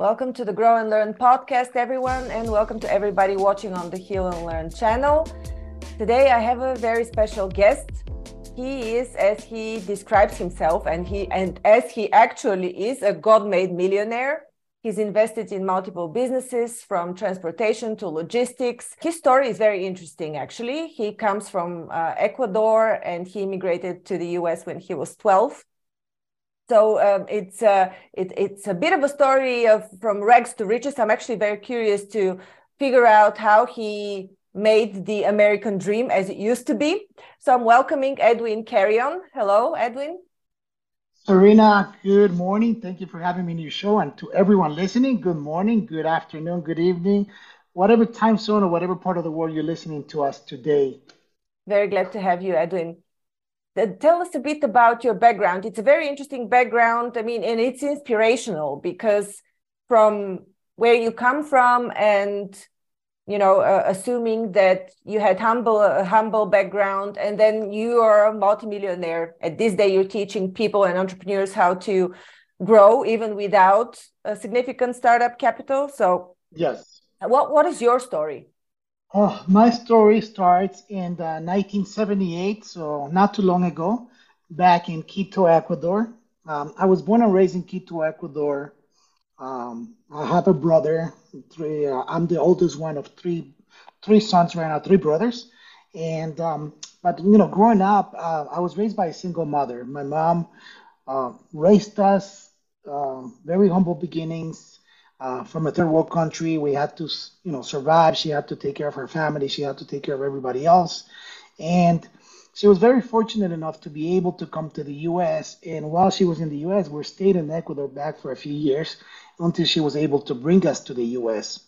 Welcome to the Grow and Learn podcast, everyone, and welcome to everybody watching on the Heal and Learn channel. Today, I have a very special guest. He is, as he describes himself, and as he actually is, a God-made millionaire. He's invested in multiple businesses, from transportation to logistics. His story is very interesting, actually. He comes from Ecuador, and he immigrated to the US when he was 12. So it's a bit of a story of from rags to riches. I'm actually very curious to figure out how he made the American dream as it used to be. So I'm welcoming Edwin Carrion. Hello, Edwin. Serena, good morning. Thank you for having me on your show. And to everyone listening, good morning, good afternoon, good evening, whatever time zone or whatever part of the world you're listening to us today. Very glad to have you, Edwin. Tell us a bit about your background. It's a very interesting background. I mean, and it's inspirational because from where you come from and, you know, assuming that you had a humble background, and then you are a multimillionaire. At this day, you're teaching people and entrepreneurs how to grow even without a significant startup capital. So yes. What is your story? Oh, my story starts in 1978, so not too long ago, back in Quito, Ecuador. I was born and raised in Quito, Ecuador. I have a brother. I'm the oldest one of three sons right now, three brothers. And but you know, growing up, I was raised by a single mother. My mom raised us, very humble beginnings. From a third world country, we had to, you know, survive. She had to take care of her family. She had to take care of everybody else. And she was very fortunate enough to be able to come to the U.S. And while she was in the U.S., we stayed in Ecuador back for a few years until she was able to bring us to the U.S.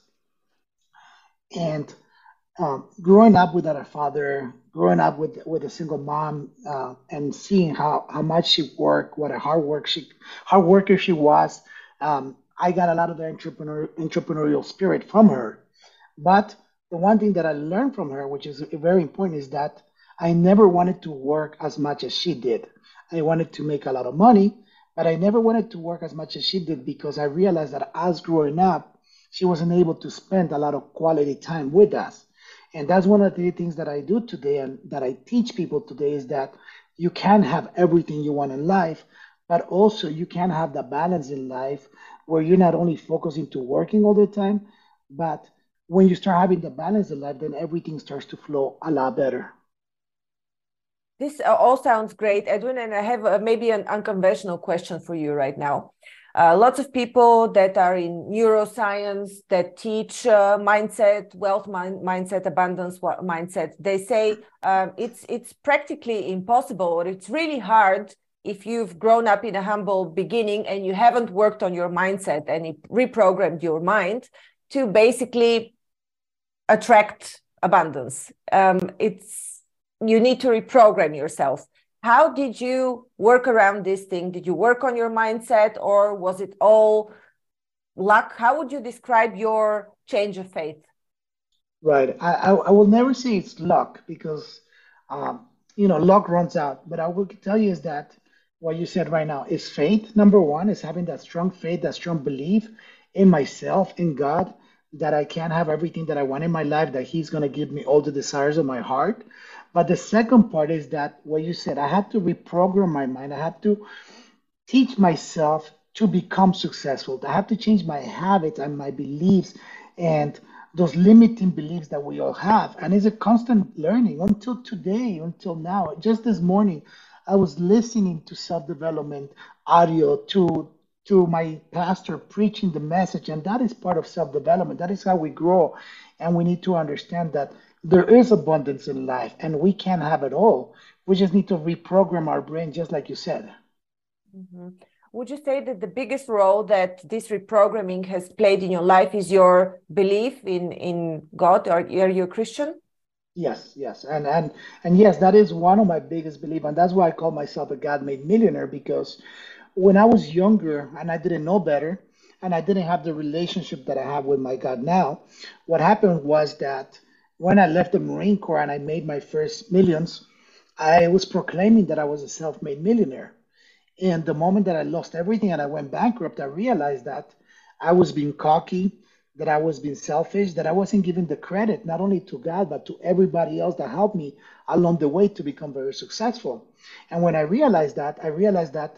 And growing up without a father, growing up with a single mom, and seeing how much she worked, what a hard worker she was, I got a lot of the entrepreneurial spirit from her. But the one thing that I learned from her, which is very important, is that I never wanted to work as much as she did. I wanted to make a lot of money, but I never wanted to work as much as she did because I realized that as growing up, she wasn't able to spend a lot of quality time with us. And that's one of the things that I do today and that I teach people today is that you can have everything you want in life, but also you can have the balance in life where you're not only focusing to working all the time, but when you start having the balance in life, then everything starts to flow a lot better. This all sounds great, Edwin, and I have maybe an unconventional question for you right now. Lots of people that are in neuroscience, that teach mindset, wealth mindset, abundance mindset, they say it's practically impossible, or it's really hard if you've grown up in a humble beginning and you haven't worked on your mindset and reprogrammed your mind to basically attract abundance. You need to reprogram yourself. How did you work around this thing? Did you work on your mindset, or was it all luck? How would you describe your change of faith? Right. I will never say it's luck because, you know, luck runs out. But I will tell you is that what you said right now is faith. Number one is having that strong faith, that strong belief in myself, in God, that I can have everything that I want in my life, that he's going to give me all the desires of my heart. But the second part is that what you said, I had to reprogram my mind. I had to teach myself to become successful. I had to change my habits and my beliefs and those limiting beliefs that we all have. And it's a constant learning until today, until now. Just this morning, I was listening to self-development audio, to my pastor preaching the message, and that is part of self-development. That is how we grow, and we need to understand that there is abundance in life, and we can have it all. We just need to reprogram our brain, just like you said. Mm-hmm. Would you say that the biggest role that this reprogramming has played in your life is your belief in God? Are you a Christian? Yes. And yes, that is one of my biggest beliefs. And that's why I call myself a God-made millionaire, because when I was younger and I didn't know better and I didn't have the relationship that I have with my God now, what happened was that when I left the Marine Corps and I made my first millions, I was proclaiming that I was a self-made millionaire. And the moment that I lost everything and I went bankrupt, I realized that I was being cocky, that I was being selfish, that I wasn't giving the credit, not only to God, but to everybody else that helped me along the way to become very successful. And when I realized that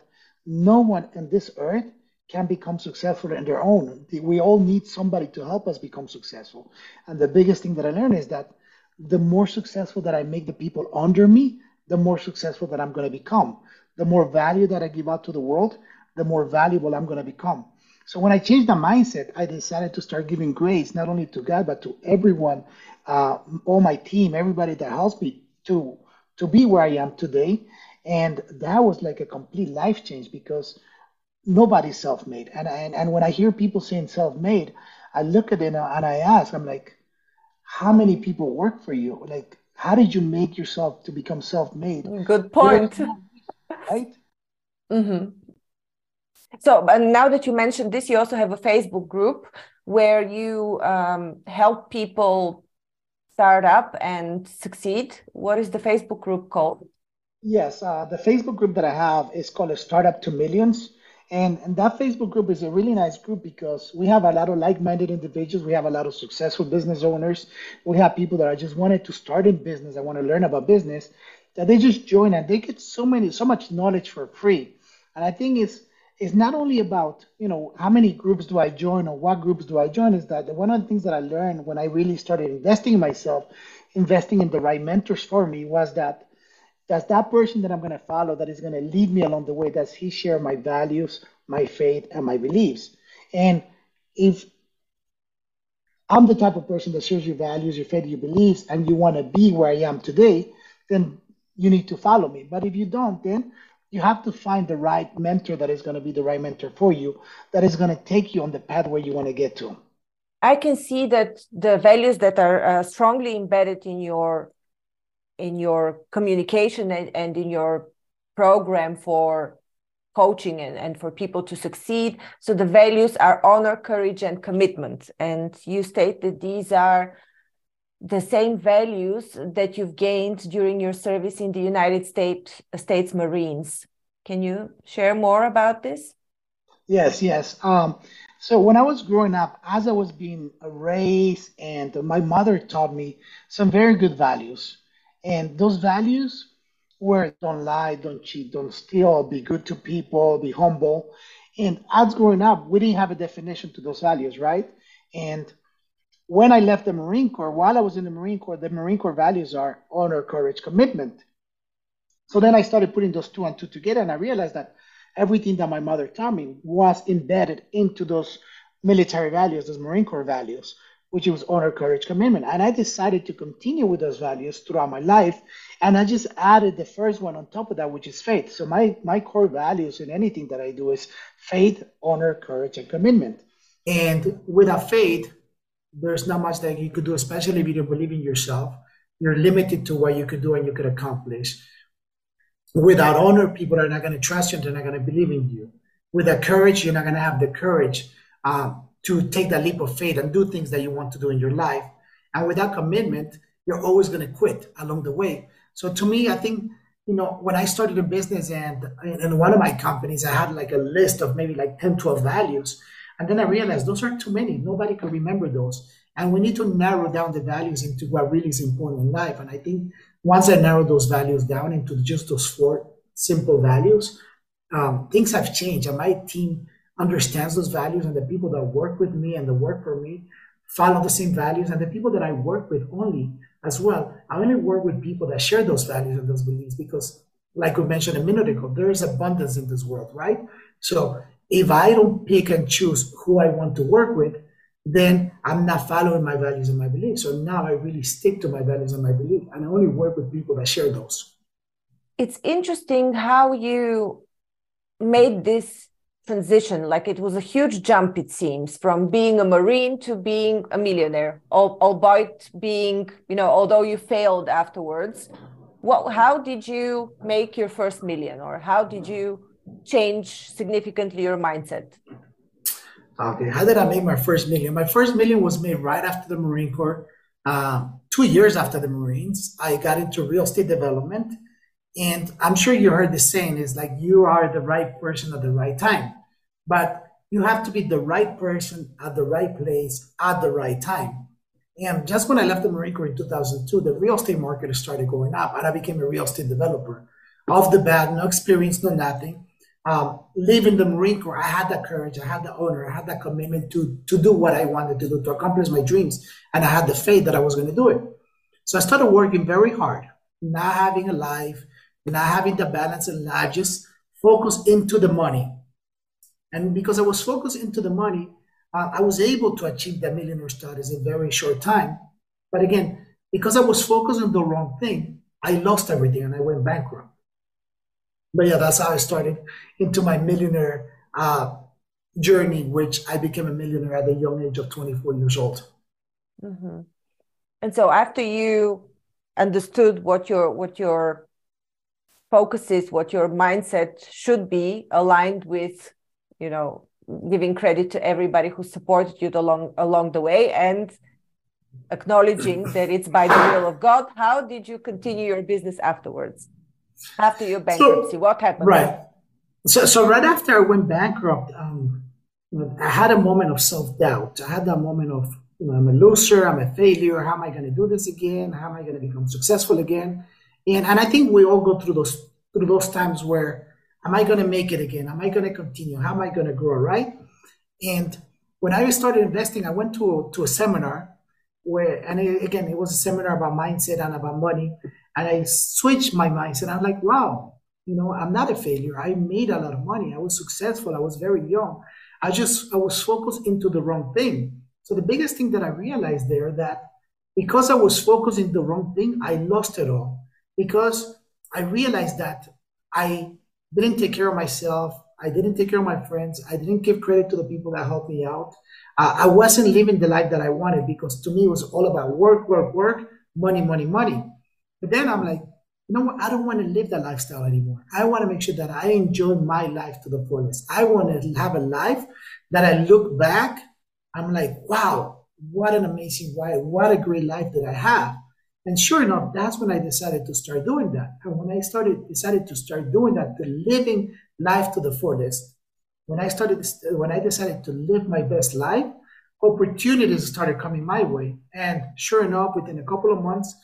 no one on this earth can become successful on their own. We all need somebody to help us become successful. And the biggest thing that I learned is that the more successful that I make the people under me, the more successful that I'm going to become. The more value that I give out to the world, the more valuable I'm going to become. So when I changed the mindset, I decided to start giving grace, not only to God, but to everyone, all my team, everybody that helps me to be where I am today. And that was like a complete life change, because nobody's self-made. And when I hear people saying self-made, I look at it and I ask, I'm like, how many people work for you? Like, how did you make yourself to become self-made? Good point. Right? Mm-hmm. So, and now that you mentioned this, you also have a Facebook group where you help people start up and succeed. What is the Facebook group called? Yes, the Facebook group that I have is called Startup to Millions. And that Facebook group is a really nice group because we have a lot of like-minded individuals. We have a lot of successful business owners. We have people that are just wanted to start in business. I want to learn about business, that they just join and they get so much knowledge for free. And I think it's not only about, you know, how many groups do I join or what groups do I join, is that one of the things that I learned when I really started investing in myself, investing in the right mentors for me, was that that's that person that I'm going to follow that is going to lead me along the way, does he share my values, my faith, and my beliefs. And if I'm the type of person that shares your values, your faith, your beliefs, and you want to be where I am today, then you need to follow me. But if you don't, then you have to find the right mentor that is going to be the right mentor for you, that is going to take you on the path where you want to get to. I can see that the values that are strongly embedded in your communication and in your program for coaching and for people to succeed. So the values are honor, courage, and commitment. And you state that these are the same values that you've gained during your service in the United States Marines. Can you share more about this? Yes. So when I was growing up, as I was being raised, and my mother taught me some very good values. And those values were don't lie, don't cheat, don't steal, be good to people, be humble. And as growing up, we didn't have a definition to those values, right? And when I left the Marine Corps, while I was in the Marine Corps values are honor, courage, commitment. So then I started putting those two and two together, and I realized that everything that my mother taught me was embedded into those military values, those Marine Corps values, which was honor, courage, commitment. And I decided to continue with those values throughout my life, and I just added the first one on top of that, which is faith. So my core values in anything that I do is faith, honor, courage, and commitment. And without faith, there's not much that you could do, especially if you don't believe in yourself. You're limited to what you could do and you could accomplish. Without honor, people are not going to trust you and they're not going to believe in you. Without courage, you're not going to have the courage to take that leap of faith and do things that you want to do in your life. And without commitment, you're always going to quit along the way. So to me, I think, you know, when I started a business and in one of my companies, I had like a list of maybe like 10, 12 values. And then I realized those are too many. Nobody can remember those. And we need to narrow down the values into what really is important in life. And I think once I narrow those values down into just those four simple values, things have changed. And my team understands those values, and the people that work with me and that work for me follow the same values. And the people that I work with only as well, I only work with people that share those values and those beliefs, because like we mentioned a minute ago, there is abundance in this world, right? So if I don't pick and choose who I want to work with, then I'm not following my values and my beliefs. So now I really stick to my values and my beliefs, and I only work with people that share those. It's interesting how you made this transition. Like, it was a huge jump, it seems, from being a Marine to being a millionaire, albeit being, you know, although you failed afterwards. How did you make your first million, or how did you change significantly your mindset? Okay, how did I make my first million? My first million was made right after the Marine Corps. 2 years after the Marines, I got into real estate development. And I'm sure you heard the saying, is like, you are the right person at the right time. But you have to be the right person at the right place at the right time. And just when I left the Marie Curie in 2002, the real estate market started going up, and I became a real estate developer. Off the bat, no experience, no nothing. Leaving the Marine Corps, I had that courage, I had the honor, I had that commitment to do what I wanted to do, to accomplish my dreams, and I had the faith that I was going to do it. So I started working very hard, not having a life, not having the balance in life, just focused into the money. And because I was focused into the money, I was able to achieve that millionaire status in a very short time. But again, because I was focused on the wrong thing, I lost everything and I went bankrupt. But yeah, that's how I started into my millionaire journey, which I became a millionaire at the young age of 24 years old. Mm-hmm. And so after you understood what your focus is, what your mindset should be, aligned with, you know, giving credit to everybody who supported you along the way and acknowledging that it's by the will of God, how did you continue your business afterwards? After your bankruptcy, what happened? Right. So right after I went bankrupt, I had a moment of self-doubt. I had that moment of, you know, I'm a loser, I'm a failure. How am I going to do this again? How am I going to become successful again? And I think we all go through those times where, am I going to make it again? Am I going to continue? How am I going to grow, right? And when I started investing, I went to a seminar where, and again, it was a seminar about mindset and about money. And I switched my mindset. I'm like, wow, you know, I'm not a failure. I made a lot of money. I was successful. I was very young. I was focused into the wrong thing. So the biggest thing that I realized there, that because I was focused in the wrong thing, I lost it all. Because I realized that I didn't take care of myself. I didn't take care of my friends. I didn't give credit to the people that helped me out. I wasn't living the life that I wanted, because to me it was all about work, work, work, money, money, money. But then I'm like, you know what? I don't want to live that lifestyle anymore. I want to make sure that I enjoy my life to the fullest. I want to have a life that I look back, I'm like, wow, what an amazing life. What a great life that I have. And sure enough, that's when I decided to start doing that. And when I decided to start doing that, the living life to the fullest, when I decided to live my best life, opportunities started coming my way. And sure enough, within a couple of months,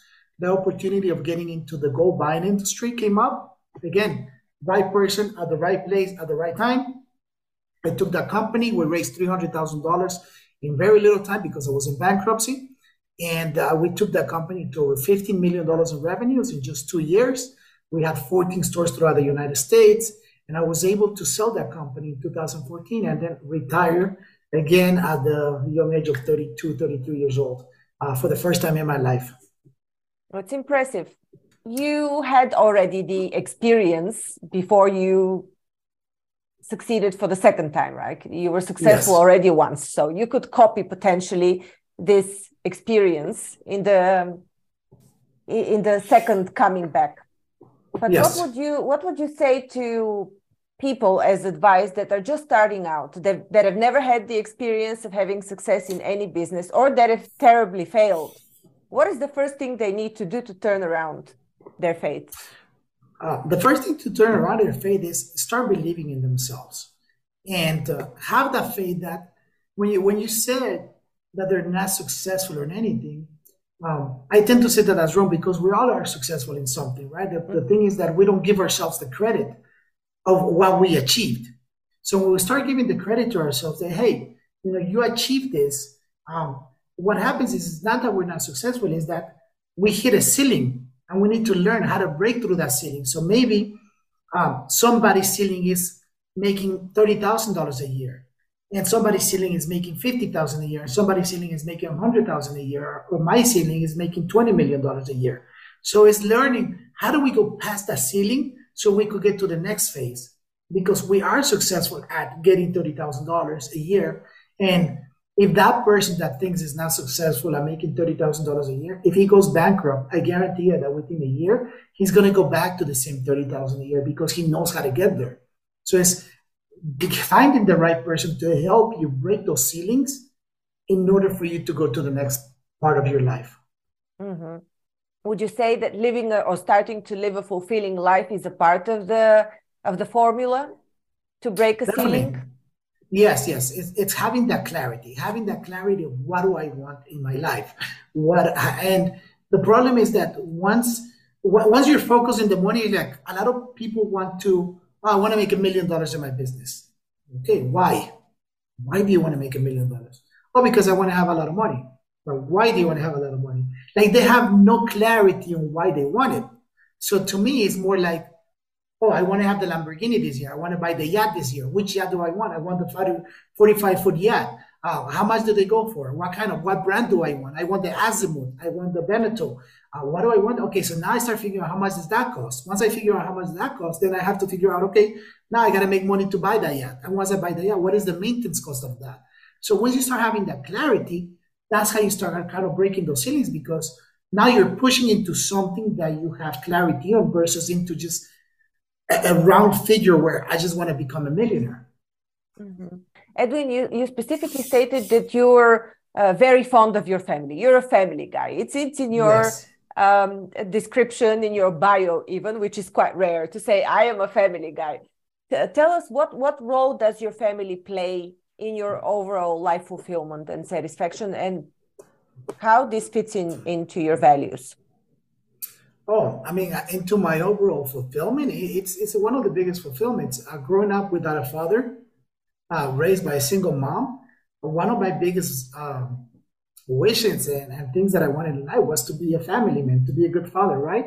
the opportunity of getting into the gold buying industry came up. Again, right person at the right place at the right time. I took that company. We raised $300,000 in very little time because I was in bankruptcy. And we took that company to over $15 million in revenues in just 2 years. We had 14 stores throughout the United States. And I was able to sell that company in 2014 and then retire again at the young age of 32, 33 years old for the first time in my life. That's impressive. You had already the experience before you succeeded for the second time, right? You were successful already once. So you could copy potentially this experience in the second coming back. But what would you say to people as advice that are just starting out, that have never had the experience of having success in any business, or that have terribly failed? What is the first thing they need to do to turn around their faith? The first thing to turn around their faith is start believing in themselves, and have that faith that when you said that they're not successful in anything, I tend to say that that's wrong, because we all are successful in something, right? The thing is that we don't give ourselves the credit of what we achieved. So when we start giving the credit to ourselves, that hey, you know, you achieved this. What happens is, it's not that we're not successful, it's that we hit a ceiling and we need to learn how to break through that ceiling. So maybe somebody's ceiling is making $30,000 a year, and somebody's ceiling is making $50,000 a year, and somebody's ceiling is making $100,000 a year, or my ceiling is making $20 million a year. So it's learning, how do we go past that ceiling so we could get to the next phase? Because we are successful at getting $30,000 a year, and if that person that thinks is not successful at making $30,000 a year, if he goes bankrupt, I guarantee you that within a year, he's going to go back to the same $30,000 a year, because he knows how to get there. So it's finding the right person to help you break those ceilings in order for you to go to the next part of your life. Mm-hmm. Would you say that living or starting to live a fulfilling life is a part of the formula to break a ceiling? Yes. It's having that clarity of what do I want in my life. And the problem is that once you're focused in the money, like a lot of people want to, I want to make $1 million in my business. Okay, why? Why do you want to make $1 million? Oh, because I want to have a lot of money. But why do you want to have a lot of money? Like they have no clarity on why they want it. So to me, it's more like, oh, I want to have the Lamborghini this year. I want to buy the yacht this year. Which yacht do I want? I want the 45-foot yacht. How much do they go for? What brand do I want? I want the Azimut. I want the Beneteau. What do I want? Okay, so now I start figuring out how much does that cost. Once I figure out how much that costs, then I have to figure out, okay, now I got to make money to buy that yacht. And once I buy the yacht, what is the maintenance cost of that? So once you start having that clarity, that's how you start kind of breaking those ceilings, because now you're pushing into something that you have clarity on versus into just a round figure where I just want to become a millionaire. Mm-hmm. Edwin, you specifically stated that you're very fond of your family. You're a family guy. It's in your yes. Description, in your bio even, which is quite rare to say, I am a family guy. Tell us what role does your family play in your overall life fulfillment and satisfaction, and how this fits into your values? Oh, I mean, into my overall fulfillment, it's one of the biggest fulfillments. Growing up without a father, raised by a single mom, one of my biggest wishes and things that I wanted in life was to be a family man, to be a good father, right?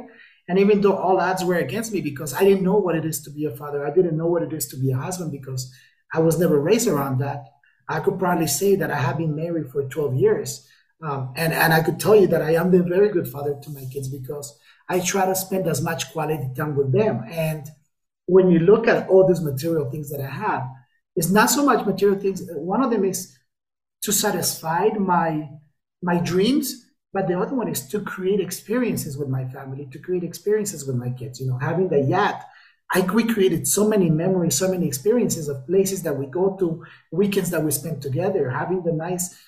And even though all odds were against me, because I didn't know what it is to be a father, I didn't know what it is to be a husband, because I was never raised around that. I could probably say that I have been married for 12 years. And I could tell you that I am a very good father to my kids, because I try to spend as much quality time with them. And when you look at all these material things that I have, it's not so much material things. One of them is to satisfy my dreams, but the other one is to create experiences with my family, to create experiences with my kids. You know, having the yacht, we created so many memories, so many experiences of places that we go to, weekends that we spend together, having the nice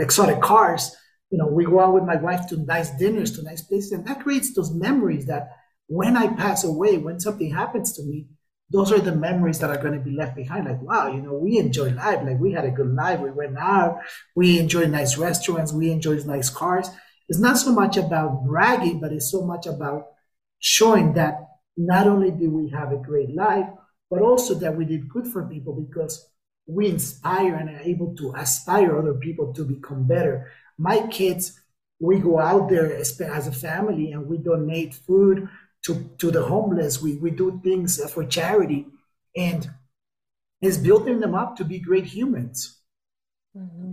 exotic cars. You know, we go out with my wife to nice dinners, to nice places, and that creates those memories that when I pass away, when something happens to me, those are the memories that are going to be left behind. Like, wow, you know, we enjoy life. Like, we had a good life. We went out. We enjoyed nice restaurants. We enjoyed nice cars. It's not so much about bragging, but it's so much about showing that not only did we have a great life, but also that we did good for people, because we inspire and are able to aspire other people to become better. My kids, we go out there as a family and we donate food to the homeless. We do things for charity, and it's building them up to be great humans. Mm-hmm.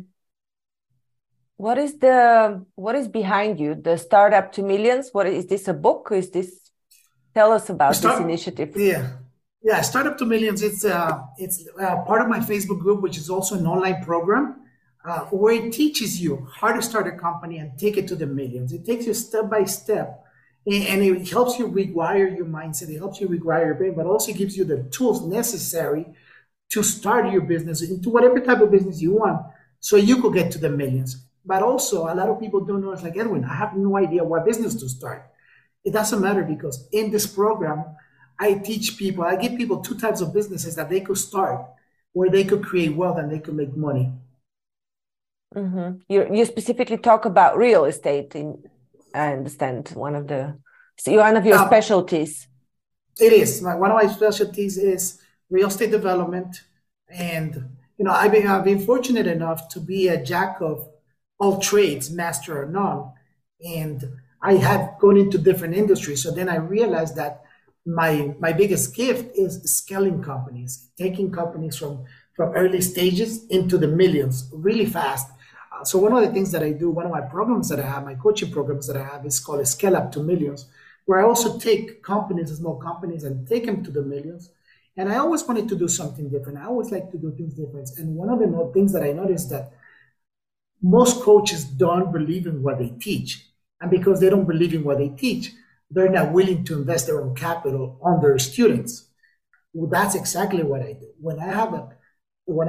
What is behind you? The Startup to Millions? What is this, a book? Is this? Tell us about this initiative. Yeah. Startup to Millions. It's part of my Facebook group, which is also an online program where it teaches you how to start a company and take it to the millions. It takes you step by step. And it helps you rewire your mindset. It helps you rewire your brain, but also gives you the tools necessary to start your business into whatever type of business you want, so you could get to the millions. But also, a lot of people don't know. It's like, Edwin, I have no idea what business to start. It doesn't matter, because in this program, I give people two types of businesses that they could start, where they could create wealth and they could make money. Mm-hmm. You specifically talk about real estate I understand one of your specialties. It is. One of my specialties is real estate development. And, you know, I've been fortunate enough to be a jack of all trades, master or none. And I have gone into different industries. So then I realized that my biggest gift is scaling companies, taking companies from early stages into the millions really fast. So one of the things that I do, one of my programs that I have, my coaching programs that I have, is called Scale Up to Millions, where I also take small companies, and take them to the millions. And I always wanted to do something different. I always like to do things different. And one of the things that I noticed that most coaches don't believe in what they teach. And because they don't believe in what they teach, they're not willing to invest their own capital on their students. Well, that's exactly what I do. When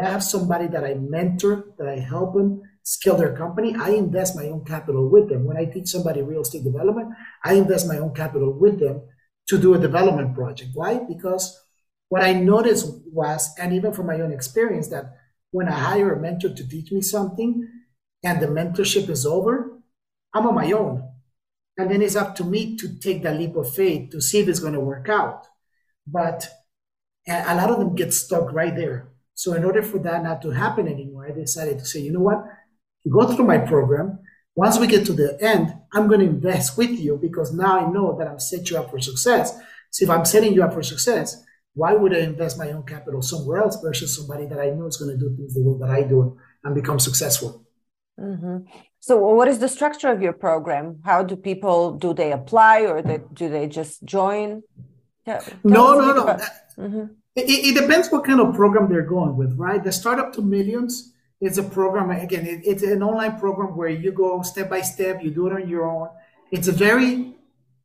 I have somebody that I mentor, that I help them scale their company, I invest my own capital with them. When I teach somebody real estate development, I invest my own capital with them to do a development project. Why? Because what I noticed was, and even from my own experience, that when I hire a mentor to teach me something and the mentorship is over, I'm on my own. And then it's up to me to take that leap of faith to see if it's going to work out. But a lot of them get stuck right there. So in order for that not to happen anymore, I decided to say, you know what, you go through my program. Once we get to the end, I'm going to invest with you because now I know that I've set you up for success. So if I'm setting you up for success, why would I invest my own capital somewhere else versus somebody that I know is going to do things the way that I do and become successful? Mm-hmm. So what is the structure of your program? How do people, do they apply or do they just join? Yeah, no. Mm-hmm. It depends what kind of program they're going with, right? The Startup to Millions is a program, again, it's an online program where you go step by step, you do it on your own. It's very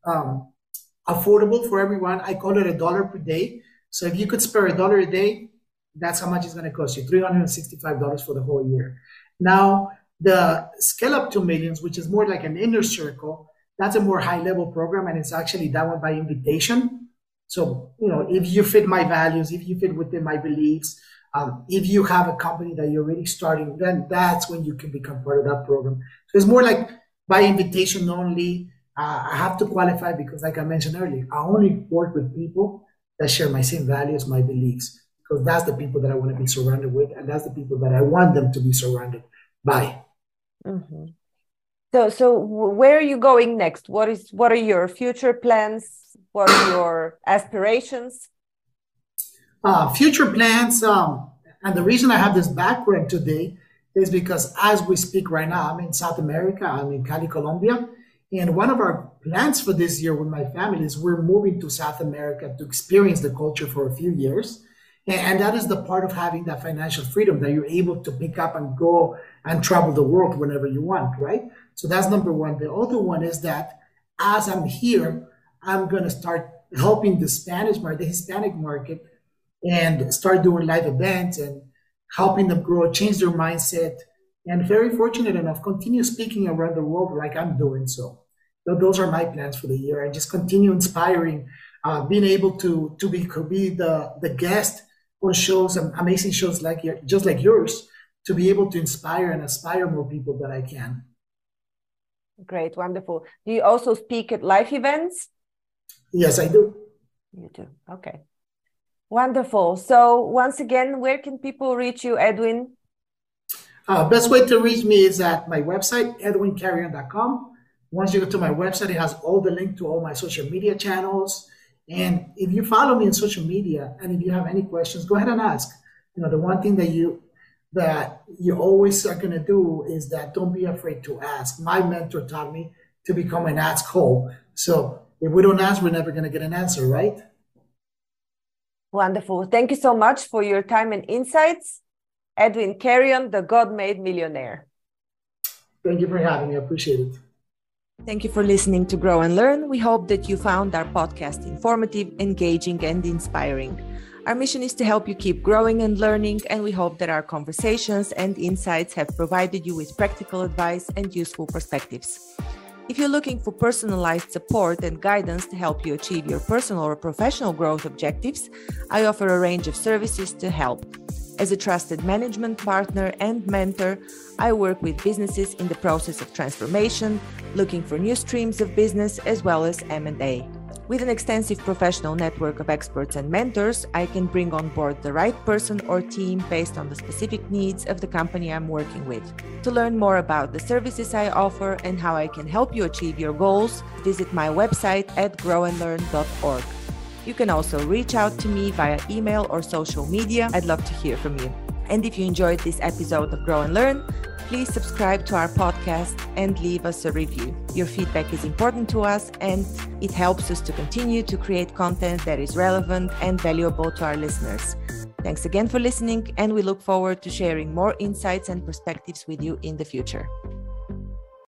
affordable for everyone. I call it $1 per day. So if you could spare $1 a day, that's how much it's going to cost you, $365 for the whole year. Now, the Scale Up to Millions, which is more like an inner circle, that's a more high-level program, and it's actually that one by invitation. So, you know, if you fit my values, if you fit within my beliefs, if you have a company that you're really starting, then that's when you can become part of that program. So it's more like by invitation only. I have to qualify because, like I mentioned earlier, I only work with people that share my same values, my beliefs, because that's the people that I want to be surrounded with, and that's the people that I want them to be surrounded by. Mm-hmm. So where are you going next? What are your future plans? What are your aspirations? Future plans. And the reason I have this background today is because as we speak right now, I'm in South America. I'm in Cali, Colombia. And one of our plans for this year with my family is we're moving to South America to experience the culture for a few years. And that is the part of having that financial freedom that you're able to pick up and go and travel the world whenever you want, right? So that's number one. The other one is that as I'm here, I'm going to start helping the Hispanic market and start doing live events and helping them grow, change their mindset. And very fortunate enough, continue speaking around the world like I'm doing so. So those are my plans for the year. And just continue inspiring, being able to be the guest on shows, amazing shows like just like yours, to be able to inspire and aspire more people that I can. Great, wonderful. Do you also speak at live events? Yes, I do. You do, okay. Wonderful. So once again, where can people reach you, Edwin? Best way to reach me is at my website, edwincarrion.com. Once you go to my website, it has all the link to all my social media channels. And if you follow me on social media, and if you have any questions, go ahead and ask. You know, the one thing that you always are going to do is that don't be afraid to ask. My mentor taught me to become an ask hole. So if we don't ask, we're never going to get an answer, right? Wonderful. Thank you so much for your time and insights. Edwin Carrion, the God-made millionaire. Thank you for having me. I appreciate it. Thank you for listening to Grow and Learn. We hope that you found our podcast informative, engaging, and inspiring. Our mission is to help you keep growing and learning, and we hope that our conversations and insights have provided you with practical advice and useful perspectives. If you're looking for personalized support and guidance to help you achieve your personal or professional growth objectives, I offer a range of services to help. As a trusted management partner and mentor, I work with businesses in the process of transformation, looking for new streams of business as well as M&A. With an extensive professional network of experts and mentors, I can bring on board the right person or team based on the specific needs of the company I'm working with. To learn more about the services I offer and how I can help you achieve your goals, visit my website at growandlearn.org. You can also reach out to me via email or social media. I'd love to hear from you. And if you enjoyed this episode of Grow and Learn, please subscribe to our podcast and leave us a review. Your feedback is important to us and it helps us to continue to create content that is relevant and valuable to our listeners. Thanks again for listening, and we look forward to sharing more insights and perspectives with you in the future.